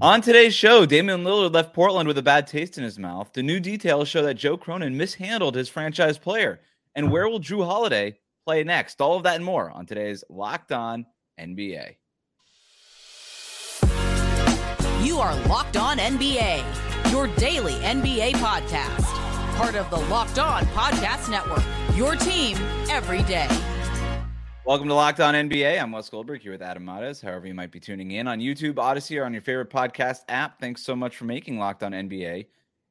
On today's show, Damian Lillard left Portland with a bad taste in his mouth. The new details show that Joe Cronin mishandled his franchise player. And where will Jrue Holiday play next? All of that and more on today's Locked On NBA. You are Locked On NBA, your daily NBA podcast. Part of the Locked On Podcast Network, your team every day. Welcome to Locked On NBA. I'm Wes Goldberg here with Adam Mares. However you might be tuning in on YouTube, Odyssey, or on your favorite podcast app, thanks so much for making Locked On NBA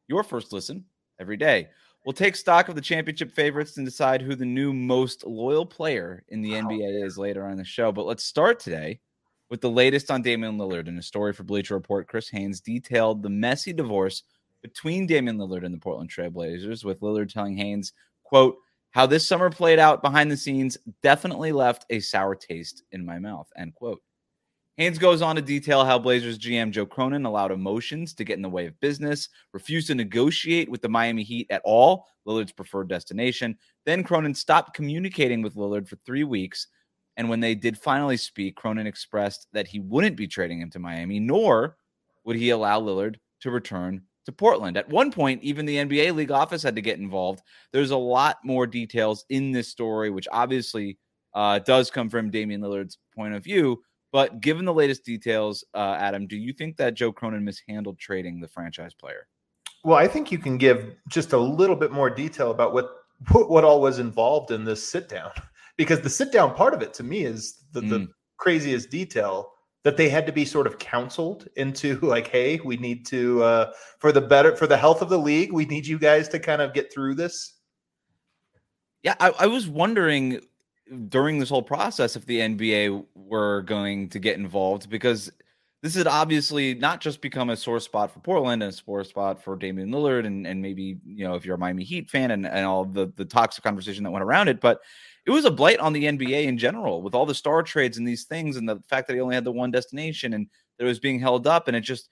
your first listen every day. We'll take stock of the championship favorites and decide who the new most loyal player in the NBA is later on in the show. But let's start today with the latest on Damian Lillard. In a story for Bleacher Report, Chris Haynes detailed the messy divorce between Damian Lillard and the Portland Trailblazers, with Lillard telling Haynes, quote, "How this summer played out behind the scenes definitely left a sour taste in my mouth," end quote. Haynes goes on to detail how Blazers GM Joe Cronin allowed emotions to get in the way of business, refused to negotiate with the Miami Heat at all, Lillard's preferred destination. Then Cronin stopped communicating with Lillard for 3 weeks, and when they did finally speak, Cronin expressed that he wouldn't be trading him to Miami, nor would he allow Lillard to return to Portland. At one point, even the NBA league office had to get involved. There's a lot more details in this story, which obviously does come from Damian Lillard's point of view. But given the latest details, Adam, do you think that Joe Cronin mishandled trading the franchise player? Well, I think you can give just a little bit more detail about what all was involved in this sit down, because the sit down part of it to me is the craziest detail, that they had to be sort of counseled into, like, hey, we need to, for the health of the league, we need you guys to kind of get through this. Yeah, I was wondering during this whole process if the NBA were going to get involved, because this had obviously not just become a sore spot for Portland and a sore spot for Damian Lillard and maybe, you know, if you're a Miami Heat fan and all the toxic conversation that went around it, but it was a blight on the NBA in general, with all the star trades and these things and the fact that he only had the one destination and that it was being held up. And it just,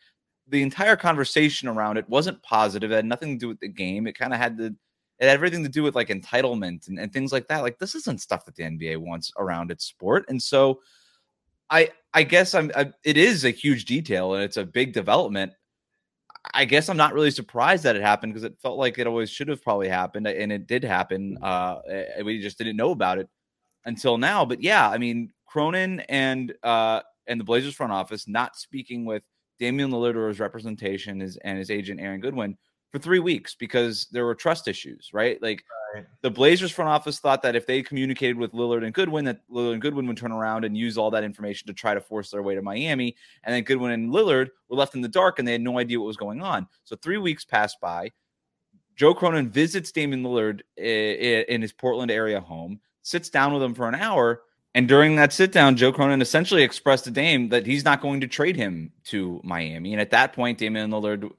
the entire conversation around it wasn't positive. It had nothing to do with the game. It kind of had everything to do with like entitlement and things like that. Like, this isn't stuff that the NBA wants around its sport. And so I guess it is a huge detail and it's a big development. I guess I'm not really surprised that it happened, because it felt like it always should have probably happened, and it did happen. We just didn't know about it until now. But yeah, I mean, Cronin and the Blazers front office not speaking with Damian Lillard or his representation and his agent Aaron Goodwin for 3 weeks because there were trust issues, right? Like, right. The Blazers front office thought that if they communicated with Lillard and Goodwin, that Lillard and Goodwin would turn around and use all that information to try to force their way to Miami. And then Goodwin and Lillard were left in the dark and they had no idea what was going on. So 3 weeks passed by. Joe Cronin visits Damian Lillard in his Portland area home, sits down with him for an hour. And during that sit down, Joe Cronin essentially expressed to Dame that he's not going to trade him to Miami. And at that point, Damian Lillard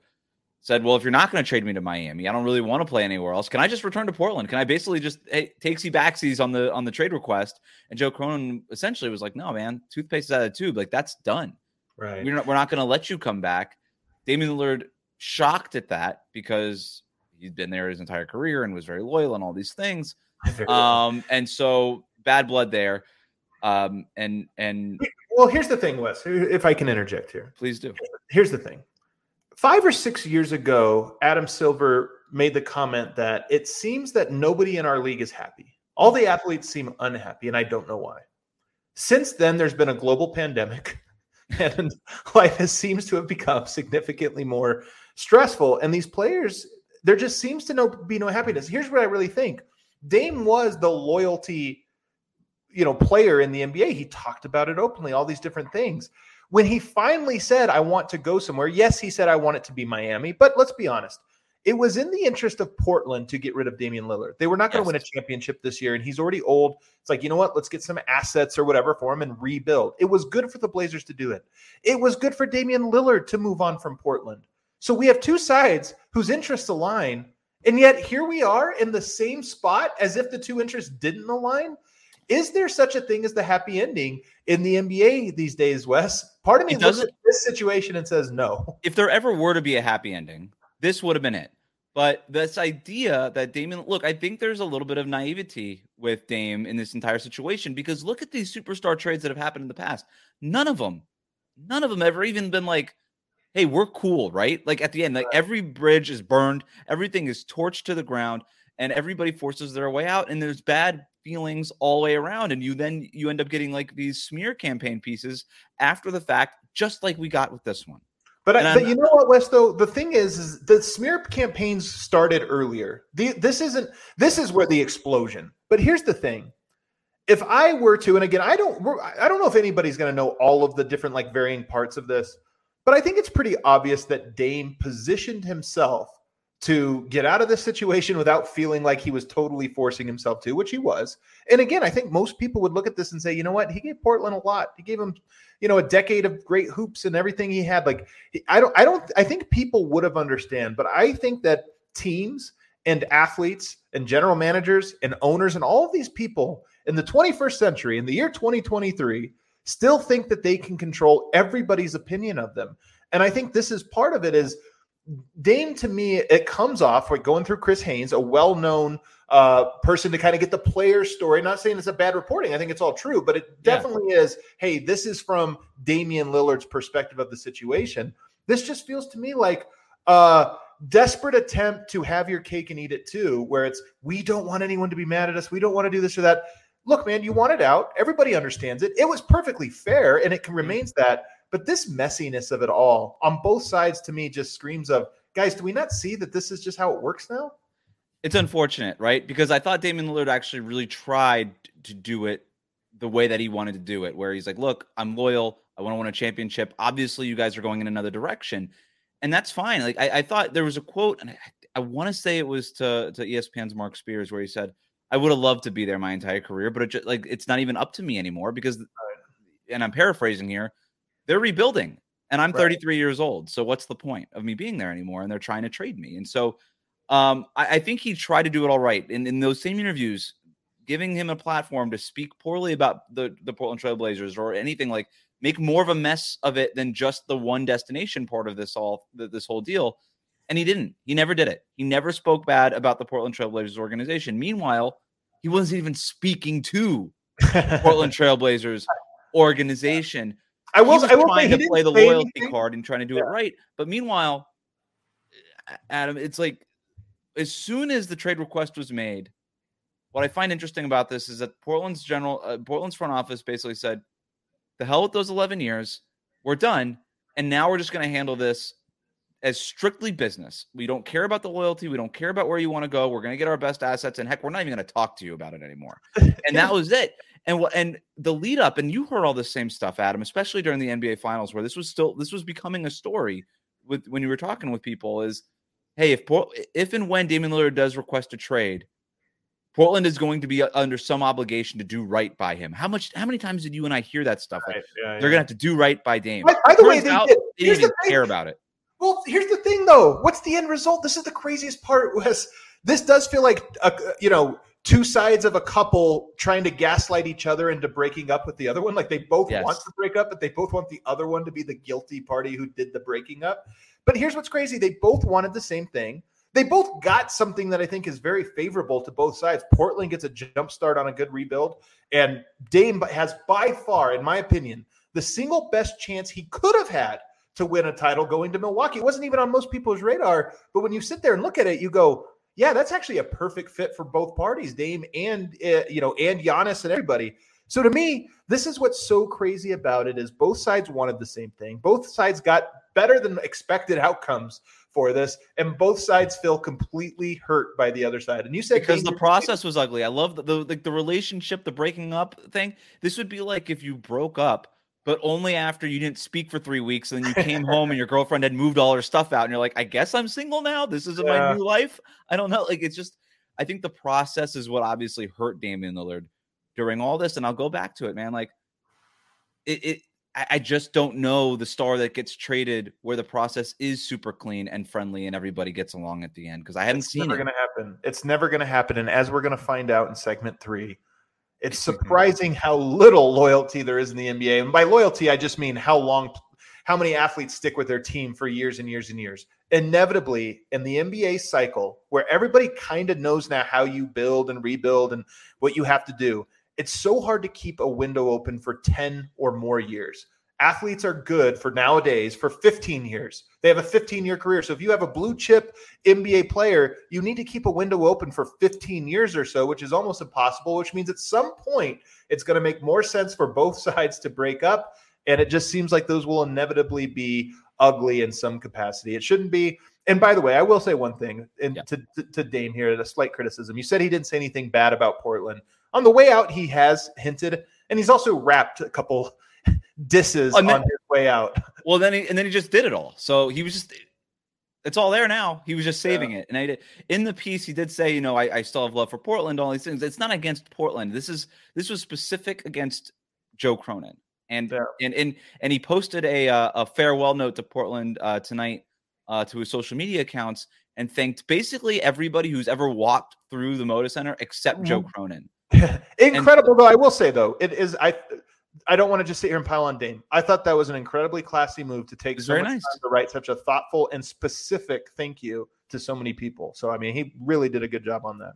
said, well, if you're not going to trade me to Miami, I don't really want to play anywhere else. Can I just return to Portland? Can I basically just takesies on the trade request? And Joe Cronin essentially was like, no, man, toothpaste is out of the tube. Like, that's done. Right. We're not going to let you come back. Damian Lillard, shocked at that, because he'd been there his entire career and was very loyal and all these things. And so bad blood there. Well, here's the thing, Wes, if I can interject here. Please do. Here's the thing. 5 or 6 years ago, Adam Silver made the comment that it seems that nobody in our league is happy. All the athletes seem unhappy, and I don't know why. Since then, there's been a global pandemic, and life seems to have become significantly more stressful. And these players, there just seems to be no happiness. Here's what I really think. Dame was the loyalty, player in the NBA. He talked about it openly, all these different things. When he finally said, I want to go somewhere, yes, he said, I want it to be Miami. But let's be honest, it was in the interest of Portland to get rid of Damian Lillard. They were not going to win a championship this year, and he's already old. It's like, you know what, let's get some assets or whatever for him and rebuild. It was good for the Blazers to do it. It was good for Damian Lillard to move on from Portland. So we have two sides whose interests align, and yet here we are in the same spot as if the two interests didn't align. Is there such a thing as the happy ending in the NBA these days, Wes? Part of me looks at this situation and says no. If there ever were to be a happy ending, this would have been it. But this idea that Damian, look, I think there's a little bit of naivety with Dame in this entire situation, because look at these superstar trades that have happened in the past. None of them ever even been like, hey, we're cool, right? Like at the end, like every bridge is burned, everything is torched to the ground, and everybody forces their way out, and there's bad feelings all the way around. And you end up getting like these smear campaign pieces after the fact, just like we got with this one. But you know what, Wes, though? The thing is the smear campaigns started earlier. This is where the explosion. But here's the thing. If I were to, and again, I don't know if anybody's going to know all of the different like varying parts of this, but I think it's pretty obvious that Dame positioned himself to get out of this situation without feeling like he was totally forcing himself to, which he was. And again, I think most people would look at this and say, you know what? He gave Portland a lot. He gave him, a decade of great hoops and everything he had. Like, I think people would have understand, but I think that teams and athletes and general managers and owners and all of these people in the 21st century, in the year 2023, still think that they can control everybody's opinion of them. And I think this is part of it is Dame, to me, it comes off like going through Chris Haynes, a well-known person to kind of get the player story. Not saying it's a bad reporting. I think it's all true, but it definitely is, hey, this is from Damian Lillard's perspective of the situation. This just feels to me like desperate attempt to have your cake and eat it too, where it's, we don't want anyone to be mad at us. We don't want to do this or that. Look, man, you want it out. Everybody understands it. It was perfectly fair, and it remains that. But this messiness of it all on both sides, to me, just screams of, guys, do we not see that this is just how it works now? It's unfortunate, right? Because I thought Damian Lillard actually really tried to do it the way that he wanted to do it, where he's like, look, I'm loyal. I want to win a championship. Obviously, you guys are going in another direction. And that's fine. Like I thought there was a quote, and I want to say it was to ESPN's Mark Spears, where he said, I would have loved to be there my entire career, but it's not even up to me anymore because, and I'm paraphrasing here, they're rebuilding and I'm 33 years old. So what's the point of me being there anymore? And they're trying to trade me. And so I think he tried to do it all right. And in those same interviews, giving him a platform to speak poorly about the Portland Trailblazers or anything, like make more of a mess of it than just the one destination part of this whole deal. And he didn't. He never did it. He never spoke bad about the Portland Trailblazers organization. Meanwhile, he wasn't even speaking to the Portland Trailblazers organization. I will say he didn't play the loyalty card and trying to do it right. But meanwhile, Adam, it's like as soon as the trade request was made, what I find interesting about this is that Portland's front office basically said, "The hell with those 11 years, we're done, and now we're just going to handle this as strictly business. We don't care about the loyalty. We don't care about where you want to go. We're going to get our best assets, and heck, we're not even going to talk to you about it anymore." And that was it. And the lead up, and you heard all the same stuff, Adam, especially during the NBA Finals, where this was becoming a story. With when you were talking with people, is hey, if and when Damian Lillard does request a trade, Portland is going to be under some obligation to do right by him. How many times did you and I hear that stuff? Like, they're gonna have to do right by Dame. They didn't care about it. Well, here's the thing, though. What's the end result? This is the craziest part, Wes. This does feel like two sides of a couple trying to gaslight each other into breaking up with the other one. Like they both want to break up, but they both want the other one to be the guilty party who did the breaking up. But here's what's crazy. They both wanted the same thing. They both got something that I think is very favorable to both sides. Portland gets a jump start on a good rebuild, and Dame has by far, in my opinion, the single best chance he could have had to win a title going to Milwaukee. It wasn't even on most people's radar, but when you sit there and look at it, you go, yeah, that's actually a perfect fit for both parties, Dame and and Giannis and everybody. So to me, this is what's so crazy about it is both sides wanted the same thing. Both sides got better than expected outcomes for this, and both sides feel completely hurt by the other side. And you said because the process was ugly. I love the relationship, the breaking up thing. This would be like if you broke up, but only after you didn't speak for 3 weeks and then you came home and your girlfriend had moved all her stuff out and you're like, I guess I'm single now. This is my new life. I don't know. Like, it's just, I think the process is what obviously hurt Damian Lillard during all this. And I'll go back to it, man. Like I just don't know the star that gets traded where the process is super clean and friendly and everybody gets along at the end. Cause I haven't seen it. It's never going to happen. It's never going to happen. And as we're going to find out in segment 3, it's surprising how little loyalty there is in the NBA. And by loyalty, I just mean how many athletes stick with their team for years and years and years. Inevitably, in the NBA cycle, where everybody kind of knows now how you build and rebuild and what you have to do, it's so hard to keep a window open for 10 or more years. athletes are good for nowadays for 15 years. They have a 15-year career. So if you have a blue chip NBA player, you need to keep a window open for 15 years or so, which is almost impossible, which means at some point it's going to make more sense for both sides to break up. And it just seems like those will inevitably be ugly in some capacity. It shouldn't be. And by the way, I will say one thing to Dame here, a slight criticism. You said he didn't say anything bad about Portland. On the way out, he has hinted, and he's also wrapped a couple disses on his way out. Well, then he just did it all. So he was just, it's all there now. He was just saving it. And in the piece, he did say, I still have love for Portland, all these things. It's not against Portland. This was specific against Joe Cronin. And he posted a farewell note to Portland tonight to his social media accounts and thanked basically everybody who's ever walked through the Moda Center except Joe Cronin. Incredible, though. I will say, though, it is. I don't want to just sit here and pile on Dame. I thought that was an incredibly classy move to take so much time to write such a thoughtful and specific thank you to so many people. So, I mean, he really did a good job on that.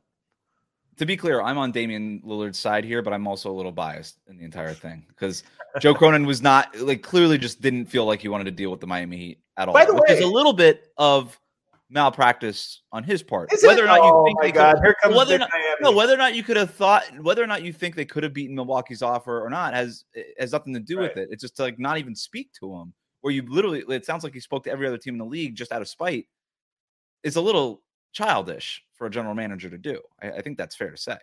To be clear, I'm on Damian Lillard's side here, but I'm also a little biased in the entire thing because Joe Cronin was not clearly just didn't feel like he wanted to deal with the Miami Heat at all. By the way, there's a little bit of malpractice on his part. Whether or not you think they whether or not you think they could have beaten Milwaukee's offer or not has nothing to do with it. It's just to not even speak to him. Where you literally, it sounds like he spoke to every other team in the league just out of spite. It's a little childish for a general manager to do. I think that's fair to say.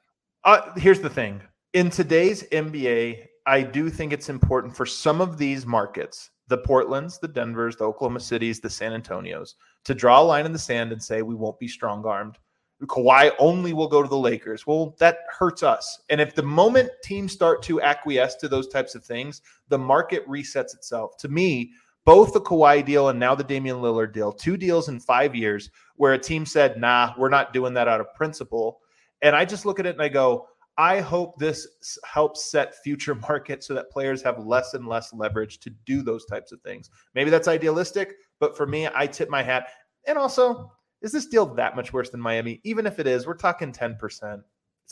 Here's the thing. In today's NBA, I do think it's important for some of these markets, the Portlands, the Denvers, the Oklahoma Cities, the San Antonios, to draw a line in the sand and say, we won't be strong-armed. Kawhi only will go to the Lakers. Well, that hurts us. And if the moment teams start to acquiesce to those types of things, the market resets itself. To me, both the Kawhi deal and now the Damian Lillard deal, 2 deals in 5 years where a team said, nah, we're not doing that out of principle. And I just look at it and I go, I hope this helps set future markets so that players have less and less leverage to do those types of things. Maybe that's idealistic, but for me, I tip my hat. And also, is this deal that much worse than Miami? Even if it is, we're talking 10%.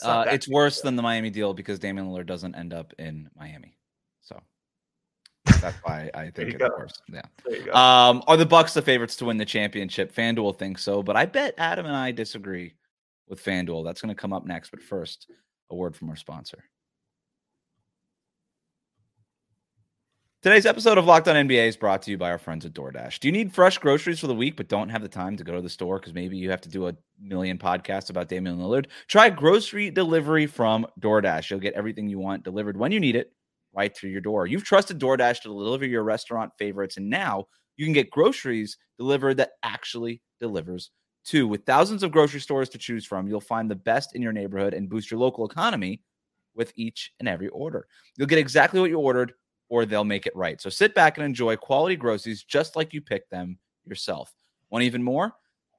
It's worse than the Miami deal because Damian Lillard doesn't end up in Miami. So that's why I think it's worse. Yeah. There you go. Are the Bucks the favorites to win the championship? FanDuel thinks so, but I bet Adam and I disagree with FanDuel. That's going to come up next. But first, a word from our sponsor. Today's episode of Locked On NBA is brought to you by our friends at DoorDash. Do you need fresh groceries for the week but don't have the time to go to the store because maybe you have to do a million podcasts about Damian Lillard? Try grocery delivery from DoorDash. You'll get everything you want delivered when you need it right to your door. You've trusted DoorDash to deliver your restaurant favorites, and now you can get groceries delivered that actually delivers. Two, with thousands of grocery stores to choose from, you'll find the best in your neighborhood and boost your local economy with each and every order. You'll get exactly what you ordered, or they'll make it right. So sit back and enjoy quality groceries just like you picked them yourself. Want even more?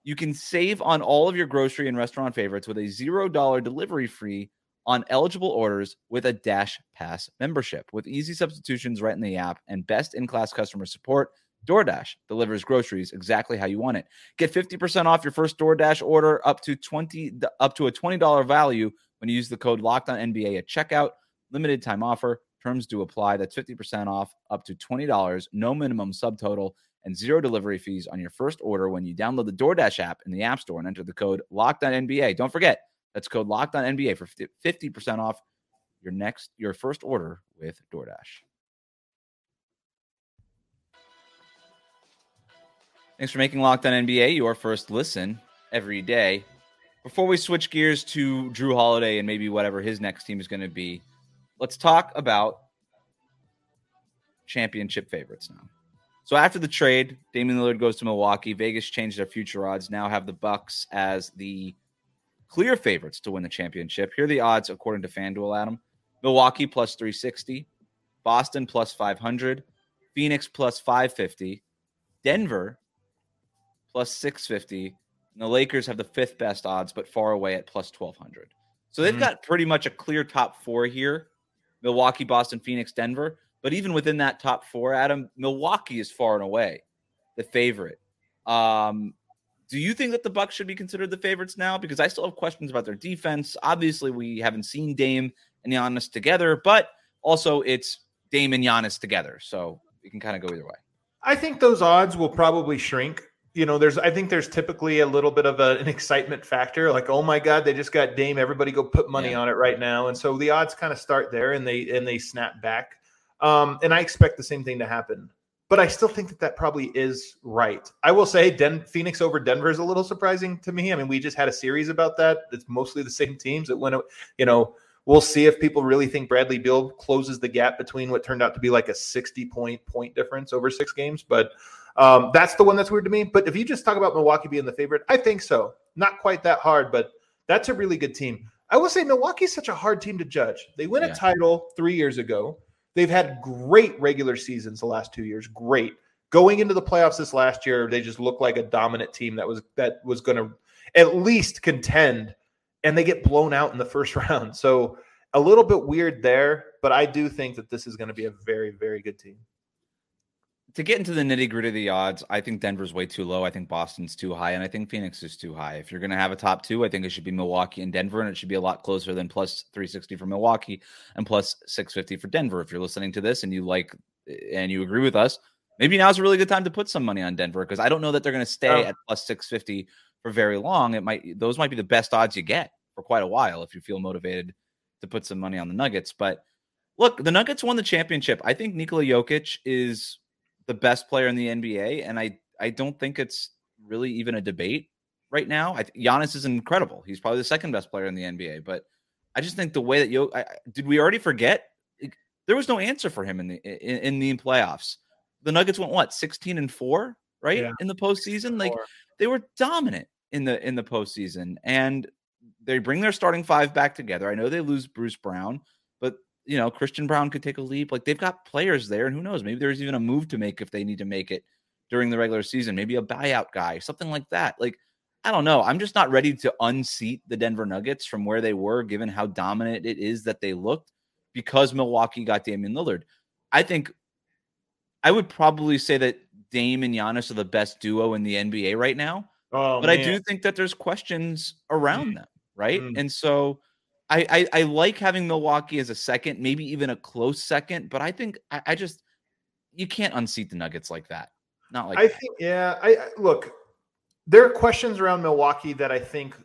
You can save on all of your grocery and restaurant favorites with a $0 delivery fee on eligible orders with a Dash Pass membership. With easy substitutions right in the app and best-in-class customer support, DoorDash delivers groceries exactly how you want it. Get 50% off your first DoorDash order up to a $20 value when you use the code LOCKEDONNBA at checkout. Limited time offer. Terms do apply. That's 50% off up to $20. No minimum subtotal and zero delivery fees on your first order when you download the DoorDash app in the App Store and enter the code LOCKEDONNBA. Don't forget, that's code LOCKEDONNBA for 50% off your first order with DoorDash. Thanks for making Locked On NBA your first listen every day. Before we switch gears to Jrue Holiday and maybe whatever his next team is going to be, let's talk about championship favorites now. So after the trade, Damian Lillard goes to Milwaukee. Vegas changed their future odds, now have the Bucks as the clear favorites to win the championship. Here are the odds according to FanDuel, Adam. Milwaukee plus 360, Boston plus 500, Phoenix plus 550, Denver plus 650, and the Lakers have the 5th best odds, but far away at plus 1,200. So they've got pretty much a clear top 4 here, Milwaukee, Boston, Phoenix, Denver. But even within that top 4, Adam, Milwaukee is far and away the favorite. Do you think that the Bucks should be considered the favorites now? Because I still have questions about their defense. Obviously, we haven't seen Dame and Giannis together, but also it's Dame and Giannis together. So it can kind of go either way. I think those odds will probably shrink. You know, I think there's typically a little bit of an excitement factor, like, oh my God, they just got Dame. Everybody go put money on it right now. And so the odds kind of start there and they snap back. And I expect the same thing to happen, but I still think that probably is right. I will say Phoenix over Denver is a little surprising to me. I mean, we just had a series about that. It's mostly the same teams that went, you know, we'll see if people really think Bradley Beal closes the gap between what turned out to be like a 60-point difference over 6 games. But that's the one that's weird to me. But if you just talk about Milwaukee being the favorite, I think so. Not quite that hard, but that's a really good team. I will say Milwaukee's such a hard team to judge. They win a title 3 years ago. They've had great regular seasons the last 2 years. Great. Going into the playoffs this last year, they just looked like a dominant team that was going to at least contend. And they get blown out in the first round. So a little bit weird there, but I do think that this is going to be a very, very good team. To get into the nitty gritty of the odds, I think Denver's way too low. I think Boston's too high, and I think Phoenix is too high. If you're going to have a top two, I think it should be Milwaukee and Denver, and it should be a lot closer than plus 360 for Milwaukee and plus 650 for Denver. If you're listening to this and you like and you agree with us, maybe now's a really good time to put some money on Denver, because I don't know that they're going to stay at plus 650 for very long. Those might be the best odds you get for quite a while if you feel motivated to put some money on the Nuggets. But look, the Nuggets won the championship. I think Nikola Jokic is the best player in the NBA, and I don't think it's really even a debate right now. Giannis is incredible. He's probably the second best player in the NBA, but I just think the way that did we already forget? There was no answer for him in the playoffs. The Nuggets went 16-4, right? Yeah. In the postseason. Like, they were dominant in the postseason, and they bring their starting five back together. I know they lose Bruce Brown, but you know, Christian Brown could take a leap. Like, they've got players there, and who knows, maybe there's even a move to make if they need to make it during the regular season, maybe a buyout guy, something like that. Like, I don't know. I'm just not ready to unseat the Denver Nuggets from where they were, given how dominant it is that they looked, because Milwaukee got Damian Lillard. I think I would probably say that Dame and Giannis are the best duo in the NBA right now. Oh, but man. I do think that there's questions around them, right? And so I like having Milwaukee as a second, maybe even a close second. But I think I just – you can't unseat the Nuggets like that. Not like I that. Think, yeah. Look, there are questions around Milwaukee that I think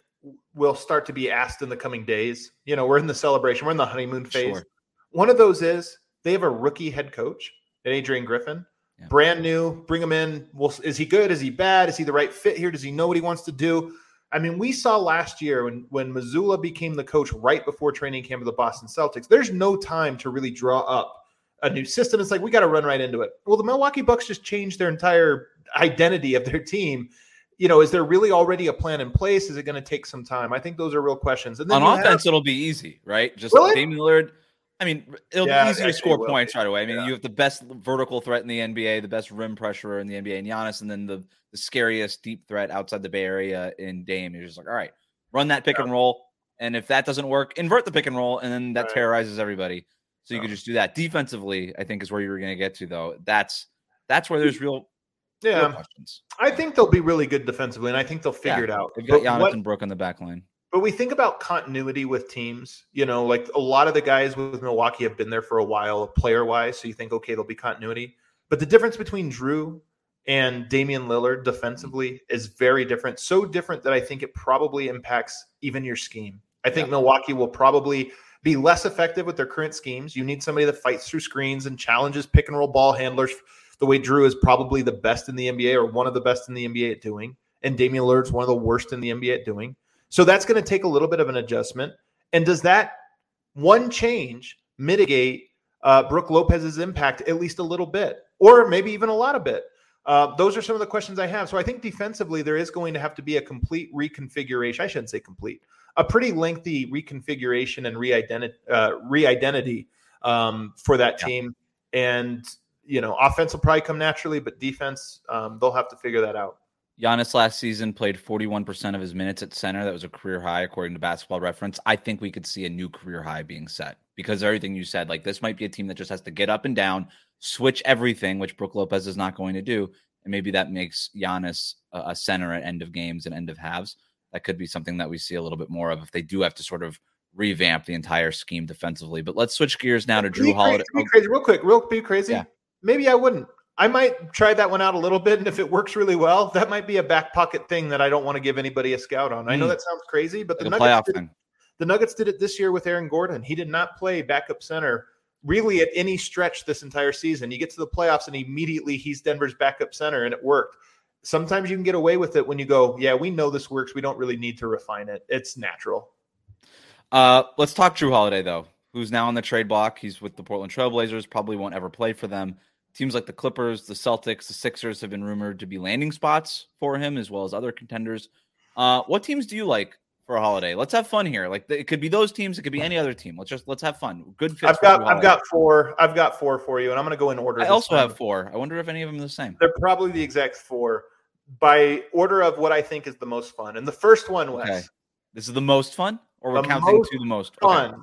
will start to be asked in the coming days. You know, we're in the celebration. We're in the honeymoon phase. Sure. One of those is they have a rookie head coach, Adrian Griffin. Yeah. Brand new, bring him in. Well, is he good? Is he bad? Is he the right fit here? Does he know what he wants to do? I mean, we saw last year when Mazzulla became the coach right before training camp of the Boston Celtics, there's no time to really draw up a new system. It's like, we got to run right into it. Well, the Milwaukee Bucks just changed their entire identity of their team. You know, is there really already a plan in place? Is it going to take some time? I think those are real questions. And then on offense, it'll be easy, right? Just really? Damian Lillard. I mean, it'll be easy to score points right away. I mean, you have the best vertical threat in the NBA, the best rim pressurer in the NBA in Giannis, and then the scariest deep threat outside the Bay Area in Dame. You're just like, all right, run that pick and roll. And if that doesn't work, invert the pick and roll, and then that terrorizes everybody. So you could just do that. Defensively, I think, is where you were going to get to, though. That's where there's real questions. I think they'll be really good defensively, and I think they'll figure it out. They've got Giannis and Brook on the back line. But we think about continuity with teams, you know, like a lot of the guys with Milwaukee have been there for a while, player-wise, so you think, okay, there'll be continuity. But the difference between Jrue and Damian Lillard defensively is very different, so different that I think it probably impacts even your scheme. I think Milwaukee will probably be less effective with their current schemes. You need somebody that fights through screens and challenges pick-and-roll ball handlers the way Jrue is probably the best in the NBA, or one of the best in the NBA at doing, and Damian Lillard's one of the worst in the NBA at doing. So that's going to take a little bit of an adjustment. And does that one change mitigate Brook Lopez's impact at least a little bit, or maybe even a lot of bit? Those are some of the questions I have. So I think defensively there is going to have to be a complete reconfiguration. I shouldn't say complete. A pretty lengthy reconfiguration and re-identity for that team. And, you know, offense will probably come naturally, but defense, they'll have to figure that out. Giannis last season played 41% of his minutes at center. That was a career high, according to Basketball Reference. I think we could see a new career high being set, because everything you said, like, this might be a team that just has to get up and down, switch everything, which Brook Lopez is not going to do. And maybe that makes Giannis a center at end of games and end of halves. That could be something that we see a little bit more of if they do have to sort of revamp the entire scheme defensively. But let's switch gears now to Jrue Holiday. Real quick. Maybe I wouldn't. I might try that one out a little bit, and if it works really well, that might be a back pocket thing that I don't want to give anybody a scout on. I know that sounds crazy, but the Nuggets did it this year with Aaron Gordon. He did not play backup center really at any stretch this entire season. You get to the playoffs, and immediately he's Denver's backup center, and it worked. Sometimes you can get away with it when you go, yeah, we know this works. We don't really need to refine it. It's natural. Let's talk Jrue Holiday, though, who's now on the trade block. He's with the Portland Trailblazers, probably won't ever play for them. Teams like the Clippers, the Celtics, the Sixers have been rumored to be landing spots for him, as well as other contenders. What teams do you like for Holiday? Let's have fun here. Like, it could be those teams. It could be any other team. Let's have fun. Good fit. I've got four for you, and I'm going to go in order. I also have four. I wonder if any of them are the same. They're probably the exact four by order of what I think is the most fun. And the first one, Wes. Okay. This is the most fun, or we're counting to the most fun. Okay.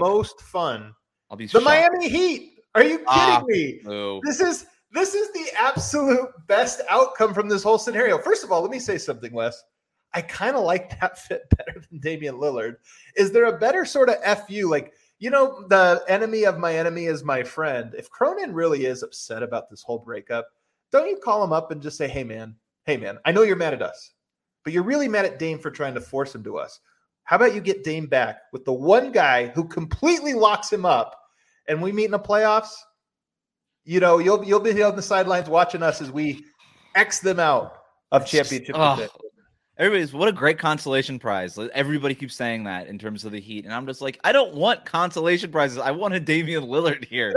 Most fun. I'll be shocked. Miami Heat. Are you kidding me? No. This is the absolute best outcome from this whole scenario. First of all, let me say something, Wes. I kind of like that fit better than Damian Lillard. Is there a better sort of FU? Like, you know, the enemy of my enemy is my friend. If Cronin really is upset about this whole breakup, don't you call him up and just say, hey, man, I know you're mad at us, but you're really mad at Dame for trying to force him to us. How about you get Dame back with the one guy who completely locks him up, and we meet in the playoffs? You know, you'll be on the sidelines watching us as we X them out of championship. Everybody's, what a great consolation prize. Everybody keeps saying that in terms of the Heat. And I'm just like, I don't want consolation prizes. I want a Damian Lillard here.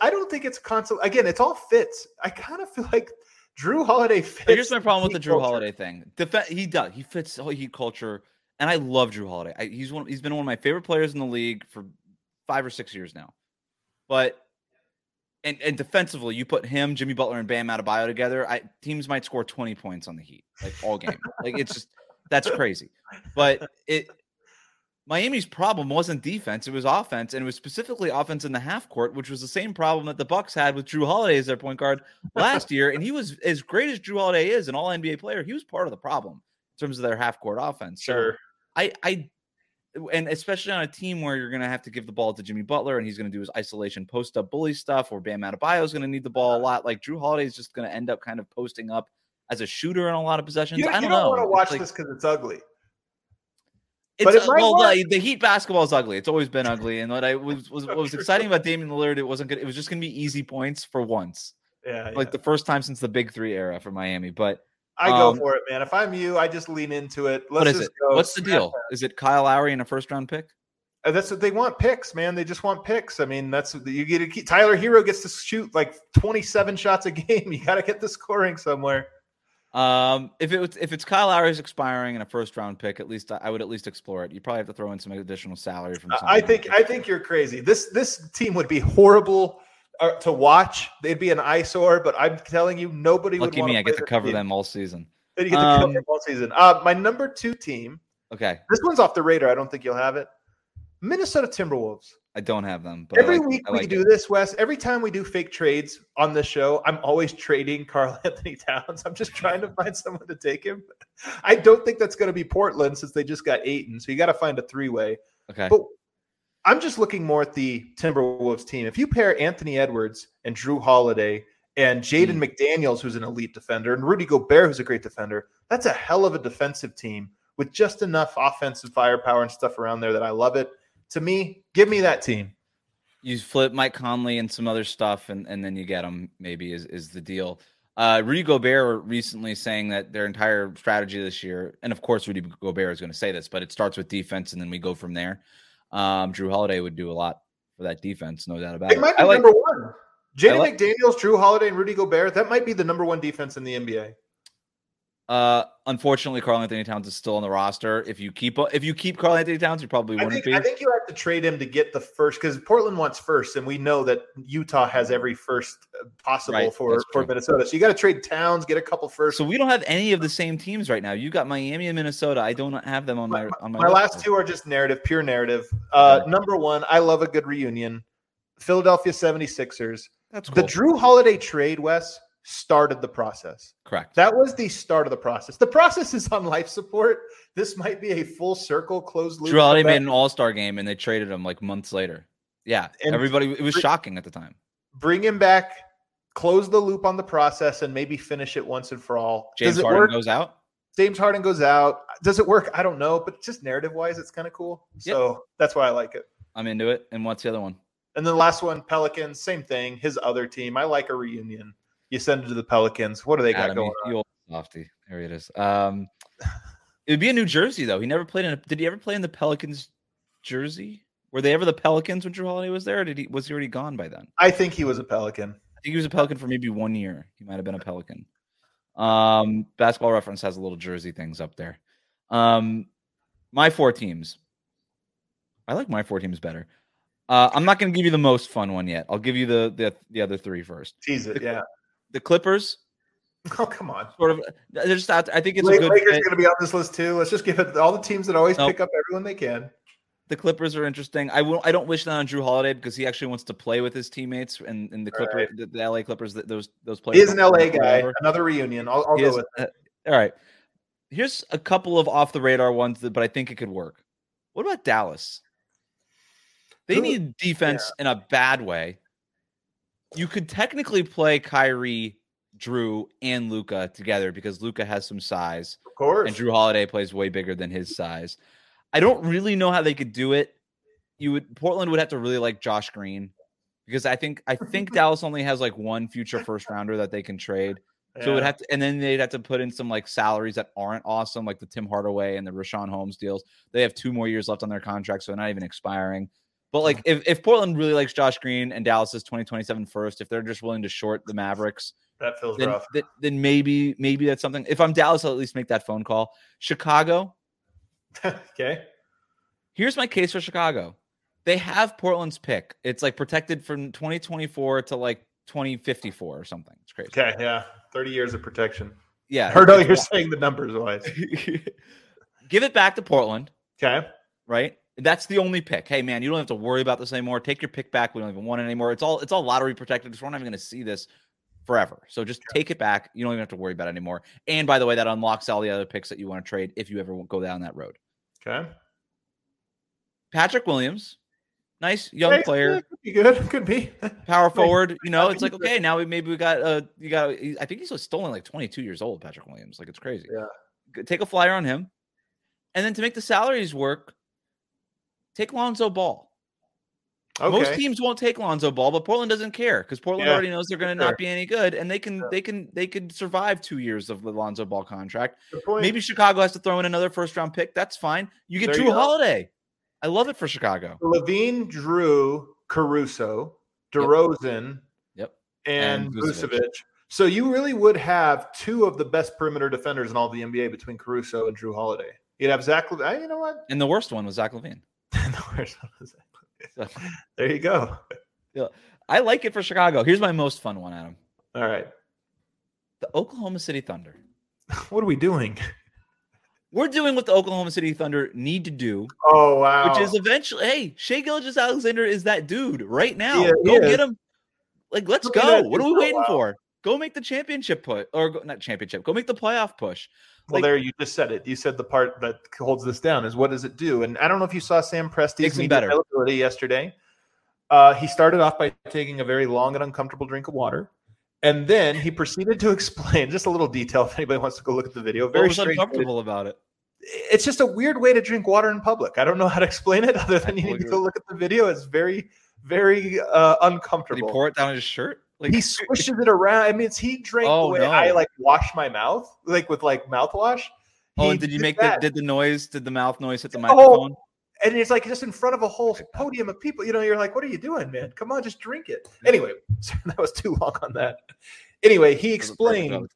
I don't think it's consolation. Again, it's all fits. I kind of feel like Jrue Holiday fits. But here's my problem with the Jrue Holiday thing. He does. He fits the whole Heat culture. And I love Jrue Holiday. He's been one of my favorite players in the league for 5 or 6 years now. But and defensively, you put him, Jimmy Butler, and Bam Adebayo together, teams might score 20 points on the Heat, like all game. Like, it's just, that's crazy. But Miami's problem wasn't defense, it was offense, and it was specifically offense in the half court, which was the same problem that the Bucks had with Jrue Holiday as their point guard last year. And he was, as great as Jrue Holiday is, an all NBA player, he was part of the problem in terms of their half court offense. Sure. So and especially on a team where you're going to have to give the ball to Jimmy Butler and he's going to do his isolation post-up bully stuff, or Bam Adebayo is going to need the ball a lot. Like, Jrue Holiday is just going to end up kind of posting up as a shooter in a lot of possessions. I don't know. Want to watch this because it's ugly. The Heat basketball is ugly. It's always been ugly. And what was exciting about Damian Lillard, it wasn't good. It was just going to be easy points for once. Yeah. Like the first time since the Big Three era for Miami, but. I go for it, man. If I'm you, I just lean into it. Let's go. What's the deal? Is it Kyle Lowry and a first-round pick? That's what they want, picks, man. They just want picks. I mean, that's what you get. To keep, Tyler Hero gets to shoot like 27 shots a game. You got to get the scoring somewhere. If it's Kyle Lowry's expiring and a first-round pick, at least I would at least explore it. You probably have to throw in some additional salary from. I think you're crazy. This team would be horrible to watch. They'd be an eyesore, but I'm telling you, nobody would want to. Lucky me, I get to cover them all season. My number two team. Okay. This one's off the radar. I don't think you'll have it. Minnesota Timberwolves. I don't have them. But every week we do this, Wes. Every time we do fake trades on this show, I'm always trading Karl-Anthony Towns. I'm just trying to find someone to take him. I don't think that's going to be Portland since they just got Ayton. So you got to find a three-way. Okay. But I'm just looking more at the Timberwolves team. If you pair Anthony Edwards and Jrue Holiday and Jaden McDaniels, who's an elite defender, and Rudy Gobert, who's a great defender, that's a hell of a defensive team with just enough offensive firepower and stuff around there that I love it. To me, give me that team. You flip Mike Conley and some other stuff, and then you get them, maybe, is the deal. Rudy Gobert recently saying that their entire strategy this year, and of course Rudy Gobert is going to say this, but it starts with defense, and then we go from there. Jrue Holiday would do a lot for that defense, no doubt about it. It might be number one. Jaden McDaniels, Jrue Holiday, and Rudy Gobert, that might be the number one defense in the NBA. Unfortunately, Karl-Anthony Towns is still on the roster. If you keep Karl-Anthony Towns, you probably wouldn't be. I think you have to trade him to get the first, because Portland wants first, and we know that Utah has every first possible for Minnesota. So you got to trade Towns, get a couple first. So we don't have any of the same teams right now. You got Miami and Minnesota. I don't have them on my last two are just narrative, pure narrative. Number one, I love a good reunion. Philadelphia 76ers. That's cool. The Jrue Holiday trade, Wes, started the process. Correct. That was the start of the process. The process is on life support. This might be a full circle closed loop. Jrue Holiday made an all-star game and they traded him like months later. Yeah. It was shocking at the time. Bring him back. close the loop on the process and maybe finish it once and for all. James Harden goes out. James Harden goes out. Does it work? I don't know, but just narrative-wise, it's kind of cool. Yep. So that's why I like it. I'm into it. And what's the other one? And then the last one, Pelicans, same thing. His other team. I like a reunion. You send it to the Pelicans. What do they got going on? You old softy. There it is. It would be in New Jersey, though. He never played in – did he ever play in the Pelicans jersey? Were they ever the Pelicans when Jrue Holiday was there? Or was he already gone by then? I think he was a Pelican. I think he was a Pelican for maybe 1 year. He might have been a Pelican. Basketball Reference has a little jersey things up there. My four teams. I like my four teams better. I'm not going to give you the most fun one yet. I'll give you the other three first. Tease it, yeah. The Clippers. Oh, come on. Sort of. Just, I think it's a good Lakers fit. Going to be on this list too. Let's just give it all the teams that always pick up everyone they can. The Clippers are interesting. I don't wish that on Jrue Holiday because he actually wants to play with his teammates and the Clippers, the LA Clippers, those players. He is an LA guy. Forever. Another reunion. I'll go with that. All right. Here's a couple of off the radar ones, but I think it could work. What about Dallas? They need defense in a bad way. You could technically play Kyrie, Jrue, and Luka together because Luka has some size, of course, and Jrue Holiday plays way bigger than his size. I don't really know how they could do it. Portland would have to really like Josh Green because I think Dallas only has like one future first rounder that they can trade. Yeah. So it would have to, and then they'd have to put in some like salaries that aren't awesome, like the Tim Hardaway and the Rashawn Holmes deals. They have 2 more years left on their contract, so they're not even expiring. But like if Portland really likes Josh Green and Dallas is 2027 first, if they're just willing to short the Mavericks, that feels rough. Then maybe that's something. If I'm Dallas, I'll at least make that phone call. Chicago. Okay. Here's my case for Chicago. They have Portland's pick. It's like protected from 2024 to like 2054 or something. It's crazy. Okay. Yeah. 30 years of protection. Yeah. I heard all you're saying the numbers wise. Give it back to Portland. Okay. Right. That's the only pick. Hey man, you don't have to worry about this anymore. Take your pick back. We don't even want it anymore. It's all lottery protected. We're not even going to see this forever. So just take it back. You don't even have to worry about it anymore. And by the way, that unlocks all the other picks that you want to trade if you ever go down that road. Okay. Patrick Williams, nice young player. Yeah, could be good. Could be power forward. You know, it's like, okay, now we got I think he's stolen like 22 years old, Patrick Williams. Like it's crazy. Yeah. Take a flyer on him. And then to make the salaries work, take Lonzo Ball. Okay. Most teams won't take Lonzo Ball, but Portland doesn't care because Portland already knows they're going to not be any good, and they could survive 2 years of the Lonzo Ball contract. Maybe Chicago has to throw in another first round pick. That's fine. You get Jrue Holiday. I love it for Chicago. Levine, Jrue, Caruso, DeRozan, and Vucevic. So you really would have two of the best perimeter defenders in all the NBA between Caruso and Jrue Holiday. You'd have Zach. You know what? And the worst one was Zach LaVine. The worst one was Zach. So, there you go. Yeah, I like it for Chicago. Here's my most fun one, Adam. All right. The Oklahoma City Thunder. What are we doing? We're doing what the Oklahoma City Thunder need to do. Oh, wow. Which is eventually, hey, Shea Gilgeous-Alexander is that dude right now. Yeah, go get him. Like, let's go. What are we waiting for? Go make the championship push. Or not championship. Go make the playoff push. Well, there you just said it. You said the part that holds this down is what does it do? And I don't know if you saw Sam Presti's media availability yesterday. He started off by taking a very long and uncomfortable drink of water, and then he proceeded to explain just a little detail. If anybody wants to go look at the video, very uncomfortable about it. It's just a weird way to drink water in public. I don't know how to explain it other than you need to go look at the video. It's very, very uncomfortable. Did he pour it down his shirt? Like, he swishes it around. I mean, he drank the way I wash my mouth, with mouthwash. Oh, and did the mouth noise hit the microphone? And it's just in front of a whole podium of people. You know, you're like, what are you doing, man? Come on, just drink it. Anyway, that was too long on that. Anyway, he explained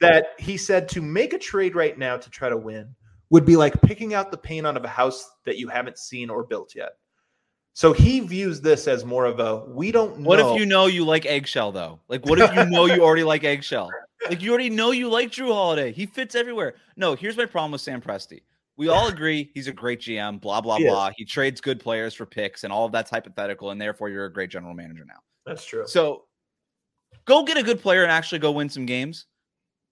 that he said to make a trade right now to try to win would be like picking out the paint out of a house that you haven't seen or built yet. So he views this as more of a, we don't know. What if you know you like eggshell, though? Like, what if you know you already like eggshell? Like, you already know you like Jrue Holiday. He fits everywhere. No, here's my problem with Sam Presti. We all agree he's a great GM, blah, blah, blah. He trades good players for picks, and all of that's hypothetical, and therefore you're a great general manager now. That's true. So go get a good player and actually go win some games.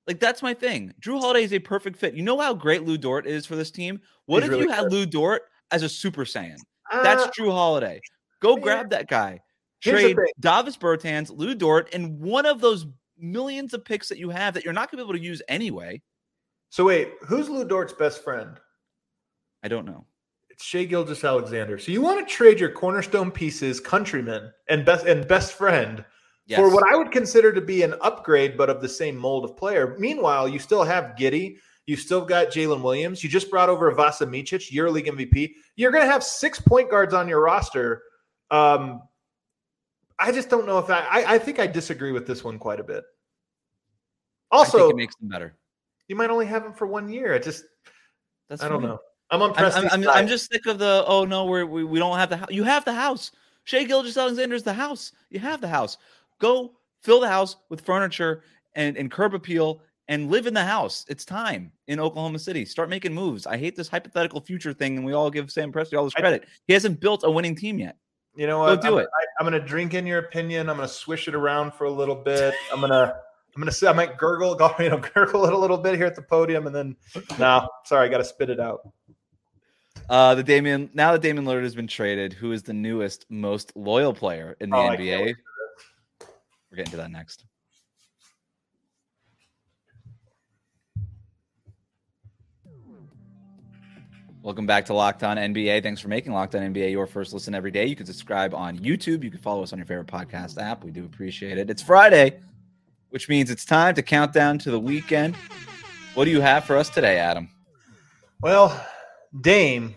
Like, that's my thing. Jrue Holiday is a perfect fit. You know how great Lou Dort is for this team? What if you had Lou Dort as a Super Saiyan? That's Jrue Holiday. Go grab that guy. Trade Davis Bertans, Lou Dort, and one of those millions of picks that you have that you're not going to be able to use anyway. So wait, who's Lou Dort's best friend? I don't know. It's Shai Gilgeous-Alexander. So you want to trade your cornerstone pieces, countryman, and best friend for what I would consider to be an upgrade, but of the same mold of player. Meanwhile, you still have Giddey. You've still got Jalen Williams. You just brought over Vasa Micic, your league MVP. You're going to have 6 point guards on your roster. I just don't know if I think I disagree with this one quite a bit. Also, I think it makes them better. You might only have them for 1 year. I don't know. I'm impressed. I'm just sick of the, oh no, we don't have the house. You have the house. Shai Gilgeous-Alexander's the house. You have the house. Go fill the house with furniture and curb appeal and live in the house. It's time in Oklahoma City. Start making moves. I hate this hypothetical future thing, and we all give Sam Presti all this credit. He hasn't built a winning team yet. You know what? Go do it. I'm going to drink in your opinion. I'm going to swish it around for a little bit. I'm going to say I might gurgle it a little bit here at the podium, and then I got to spit it out. Now that Damian Lillard has been traded, who is the newest, most loyal player in the NBA? We're getting to that next. Welcome back to Locked On NBA. Thanks for making Locked On NBA your first listen every day. You can subscribe on YouTube. You can follow us on your favorite podcast app. We do appreciate it. It's Friday, which means it's time to count down to the weekend. What do you have for us today, Adam? Well, Dame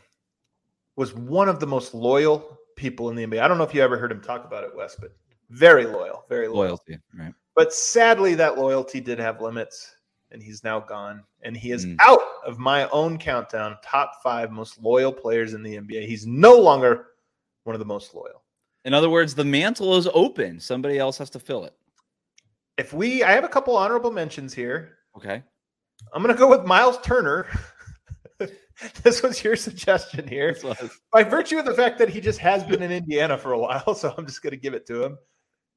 was one of the most loyal people in the NBA. I don't know if you ever heard him talk about it, Wes, but very loyal, very loyal. Loyalty, right? But sadly, that loyalty did have limits. And he's now gone, and he is out of my own countdown, top 5 most loyal players in the NBA. He's no longer one of the most loyal. In other words, the mantle is open. Somebody else has to fill it. I have a couple honorable mentions here. Okay. I'm going to go with Miles Turner. This was your suggestion here. By virtue of the fact that he just has been in Indiana for a while, so I'm just going to give it to him.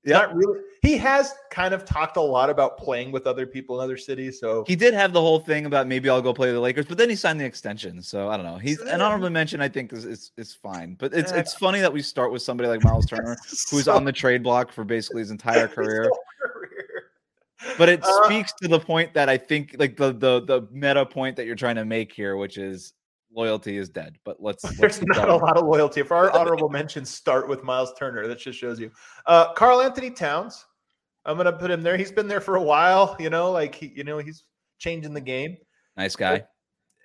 Yeah. Not really. He has kind of talked a lot about playing with other people in other cities. So he did have the whole thing about maybe I'll go play with the Lakers, but then he signed the extension. So I don't know. He's an honorable mention. I think is fine, but it's funny that we start with somebody like Miles Turner, who's on the trade block for basically his entire career. But it speaks to the point that I think, like the meta point that you're trying to make here, which is loyalty is dead. But there's not a lot of loyalty. If our honorable mentions start with Miles Turner, that just shows you. Karl-Anthony Towns, I'm gonna put him there. He's been there for a while, he's changing the game. Nice guy.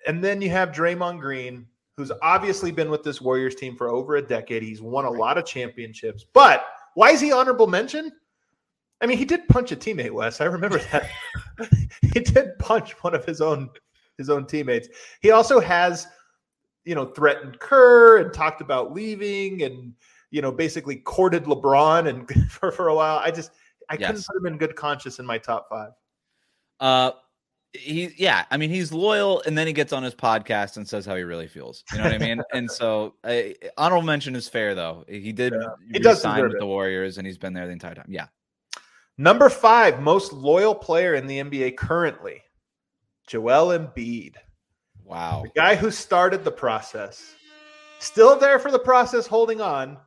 And then you have Draymond Green, who's obviously been with this Warriors team for over a decade. He's won a lot of championships. But why is he honorable mention? I mean, he did punch a teammate, Wes. I remember that. He did punch one of his own teammates. He also has threatened Kerr and talked about leaving and, basically courted LeBron and for a while. I couldn't put him in good conscience in my top 5. He's loyal, and then he gets on his podcast and says how he really feels. You know what I mean? And so honorable mention is fair, though. He did sign with the Warriors, and he's been there the entire time. Yeah. Number 5, most loyal player in the NBA currently, Joel Embiid. Wow. The guy who started the process. Still there for the process, holding on.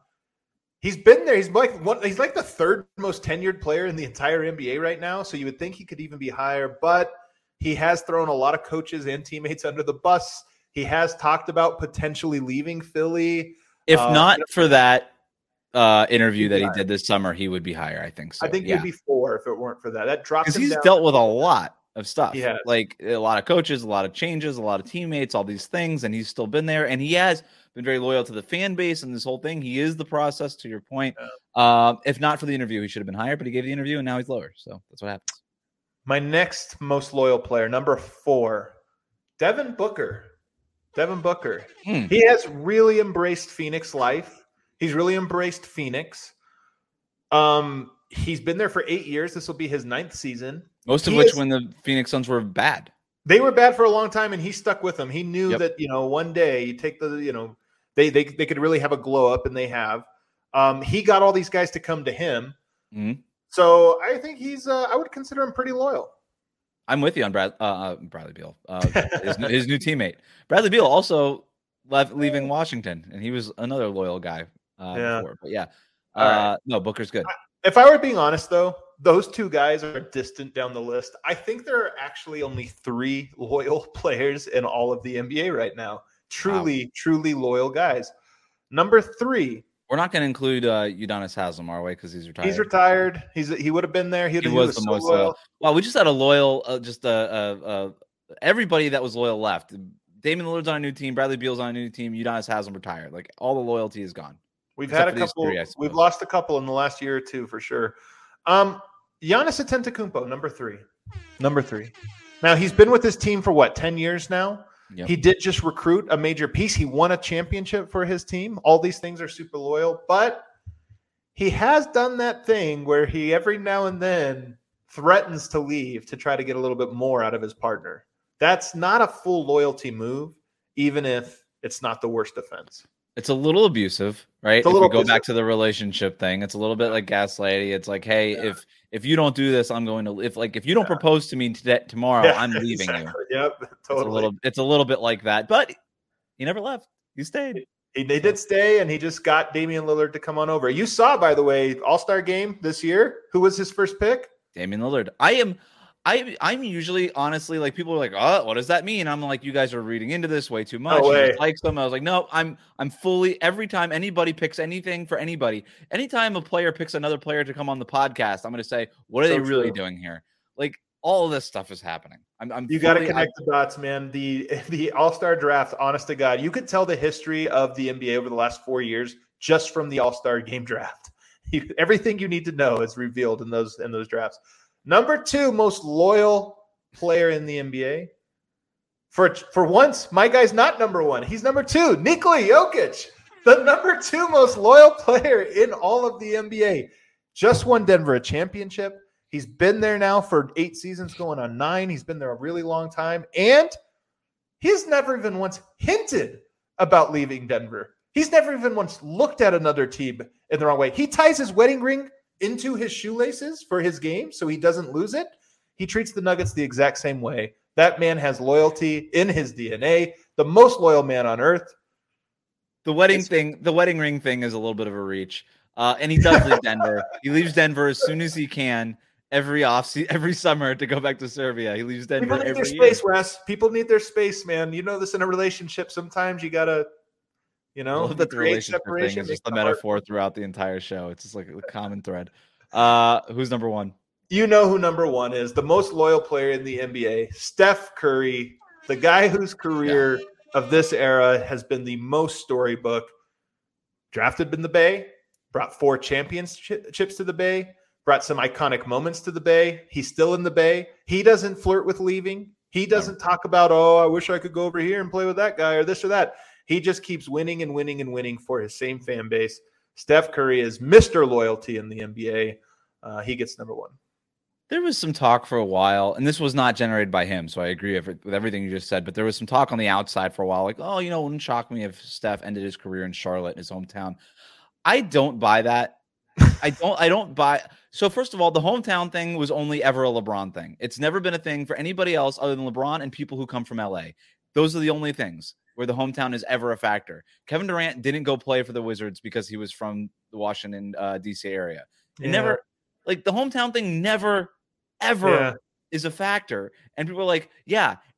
He's been there. He's like the third most tenured player in the entire NBA right now, so you would think he could even be higher, but he has thrown a lot of coaches and teammates under the bus. He has talked about potentially leaving Philly. If not for that interview that he did this summer, he would be higher, I think so. I think he'd be 4 if it weren't for that. That dropped him down. Because he's dealt with a lot of stuff, like a lot of coaches, a lot of changes, a lot of teammates, all these things, and he's still been there, and he has been very loyal to the fan base and this whole thing. He is the process, to your point. If not for the interview, he should have been higher, but he gave the interview, and now he's lower. So that's what happens. My next most loyal player, number 4, Devin Booker. He has really embraced Phoenix life. He's really embraced Phoenix. He's been there for 8 years. This will be his 9th season. Most of which when the Phoenix Suns were bad. They were bad for a long time, and he stuck with them. He knew that, one day you take the, they could really have a glow up, and they have. He got all these guys to come to him. Mm-hmm. So I think he's, I would consider him pretty loyal. I'm with you on Bradley Beal, his new teammate. Bradley Beal also leaving Washington, and he was another loyal guy. Before, but yeah. Right. No, Booker's good. If I were being honest, though, those two guys are distant down the list. I think there are actually only three loyal players in all of the NBA right now. Truly loyal guys. Number three. We're not going to include Udonis Haslem, are we? Because he's retired. He would have been there. He was the most loyal. Wow, we just had a loyal, everybody that was loyal left. Damian Lillard's on a new team. Bradley Beal's on a new team. Udonis Haslem retired. Like, all the loyalty is gone. We've had a couple. We've lost a couple in the last year or two for sure. Giannis Antetokounmpo, number three. Now, he's been with this team for 10 years now. Yep. He did just recruit a major piece. He won a championship for his team. All these things are super loyal, but he has done that thing where he every now and then threatens to leave to try to get a little bit more out of his partner. That's not a full loyalty move, even if it's not the worst offense. It's a little abusive, right? If we go back to the relationship thing, it's a little bit like gaslighting. It's like, hey, if you don't do this, I'm going to. If you don't propose to me tomorrow, I'm leaving you. Yep, totally. It's a little bit like that, but he never left. He stayed. They did stay, and he just got Damian Lillard to come on over. You saw, by the way, All-Star game this year. Who was his first pick? Damian Lillard. I'm usually, honestly, like, people are like, oh, what does that mean? I'm like, you guys are reading into this way too much. No way. He likes them. I was like, no, I'm fully, every time anybody picks anything for anybody, anytime a player picks another player to come on the podcast, I'm going to say, what are they really doing here? Like, all this stuff is happening. You got to connect the dots, man. The All-Star draft, honest to God, you could tell the history of the NBA over the last 4 years just from the All-Star game draft. Everything you need to know is revealed in those drafts. Number two, most loyal player in the NBA. For once, my guy's not number one. He's number two, Nikola Jokic, the number two most loyal player in all of the NBA. Just won Denver a championship. He's been there now for 8 seasons, going on 9. He's been there a really long time. And he's never even once hinted about leaving Denver. He's never even once looked at another team in the wrong way. He ties his wedding ring into his shoelaces for his game so he doesn't lose it. He treats the Nuggets the exact same way. That man has loyalty in his DNA. The most loyal man on earth. The wedding ring thing is a little bit of a reach. And he does leave Denver. He leaves Denver as soon as he can every summer to go back to Serbia. He leaves Denver every year. People need their space, Wes. People need their space, man. You know this in a relationship. Sometimes you got to, the relationship thing is just the metaphor throughout the entire show. It's just like a common thread. Who's number one? You know who number one is. The most loyal player in the NBA, Steph Curry, the guy whose career of this era has been the most storybook. Drafted in the Bay, brought 4 championships to the Bay, brought some iconic moments to the Bay. He's still in the Bay. He doesn't flirt with leaving. He doesn't talk about, oh, I wish I could go over here and play with that guy or this or that. He just keeps winning and winning and winning for his same fan base. Steph Curry is Mr. Loyalty in the NBA. He gets number one. There was some talk for a while, and this was not generated by him, so I agree with everything you just said, but there was some talk on the outside for a while, like, oh, it wouldn't shock me if Steph ended his career in Charlotte, his hometown. I don't buy that. I don't buy. So first of all, the hometown thing was only ever a LeBron thing. It's never been a thing for anybody else other than LeBron and people who come from LA. Those are the only things where the hometown is ever a factor. Kevin Durant didn't go play for the Wizards because he was from the Washington, D.C. area. It never, like, the hometown thing never, ever is a factor. And people are like,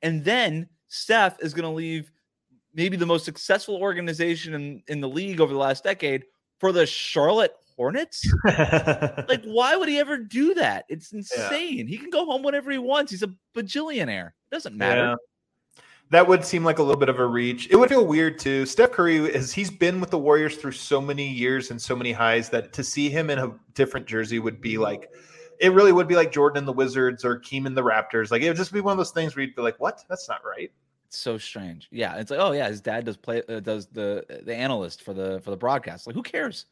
and then Steph is going to leave maybe the most successful organization in the league over the last decade for the Charlotte Hornets? Like, why would he ever do that? It's insane. He can go home whenever he wants. He's a bajillionaire. It doesn't matter. Yeah. That would seem like a little bit of a reach. It would feel weird, too. Steph Curry, he's been with the Warriors through so many years and so many highs that to see him in a different jersey would be like – it really would be like Jordan and the Wizards or Keem and the Raptors. Like, it would just be one of those things where you'd be like, what? That's not right. It's so strange. Yeah, it's like, oh, yeah, his dad does the analyst for the broadcast. Like, who cares?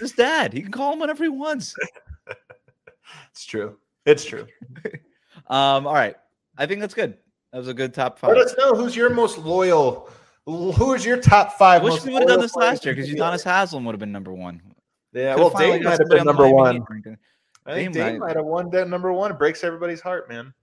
His dad. He can call him whenever he wants. It's true. All right. I think that's good. That was a good top 5. Let us know who's your most loyal. Who is your top 5? I wish we would have done this last year because Udonis Haslem would have been number one. Yeah, well, Dame might have been number one. I think Dame might have won that number one. It breaks everybody's heart, man.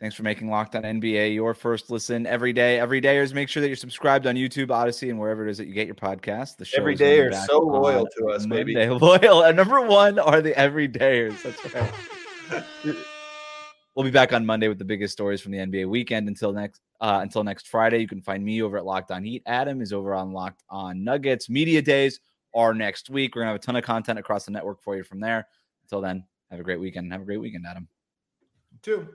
Thanks for making Locked On NBA your first listen every day. Every dayers, make sure that you're subscribed on YouTube, Odyssey, and wherever it is that you get your podcast. The show every day are so loyal to us, baby. Loyal. And number one are the every dayers. That's right. We'll be back on Monday with the biggest stories from the NBA weekend. Until next Friday, you can find me over at Locked On Heat. Adam is over on Locked On Nuggets. Media days are next week. We're going to have a ton of content across the network for you from there. Until then, have a great weekend. Have a great weekend, Adam. You too.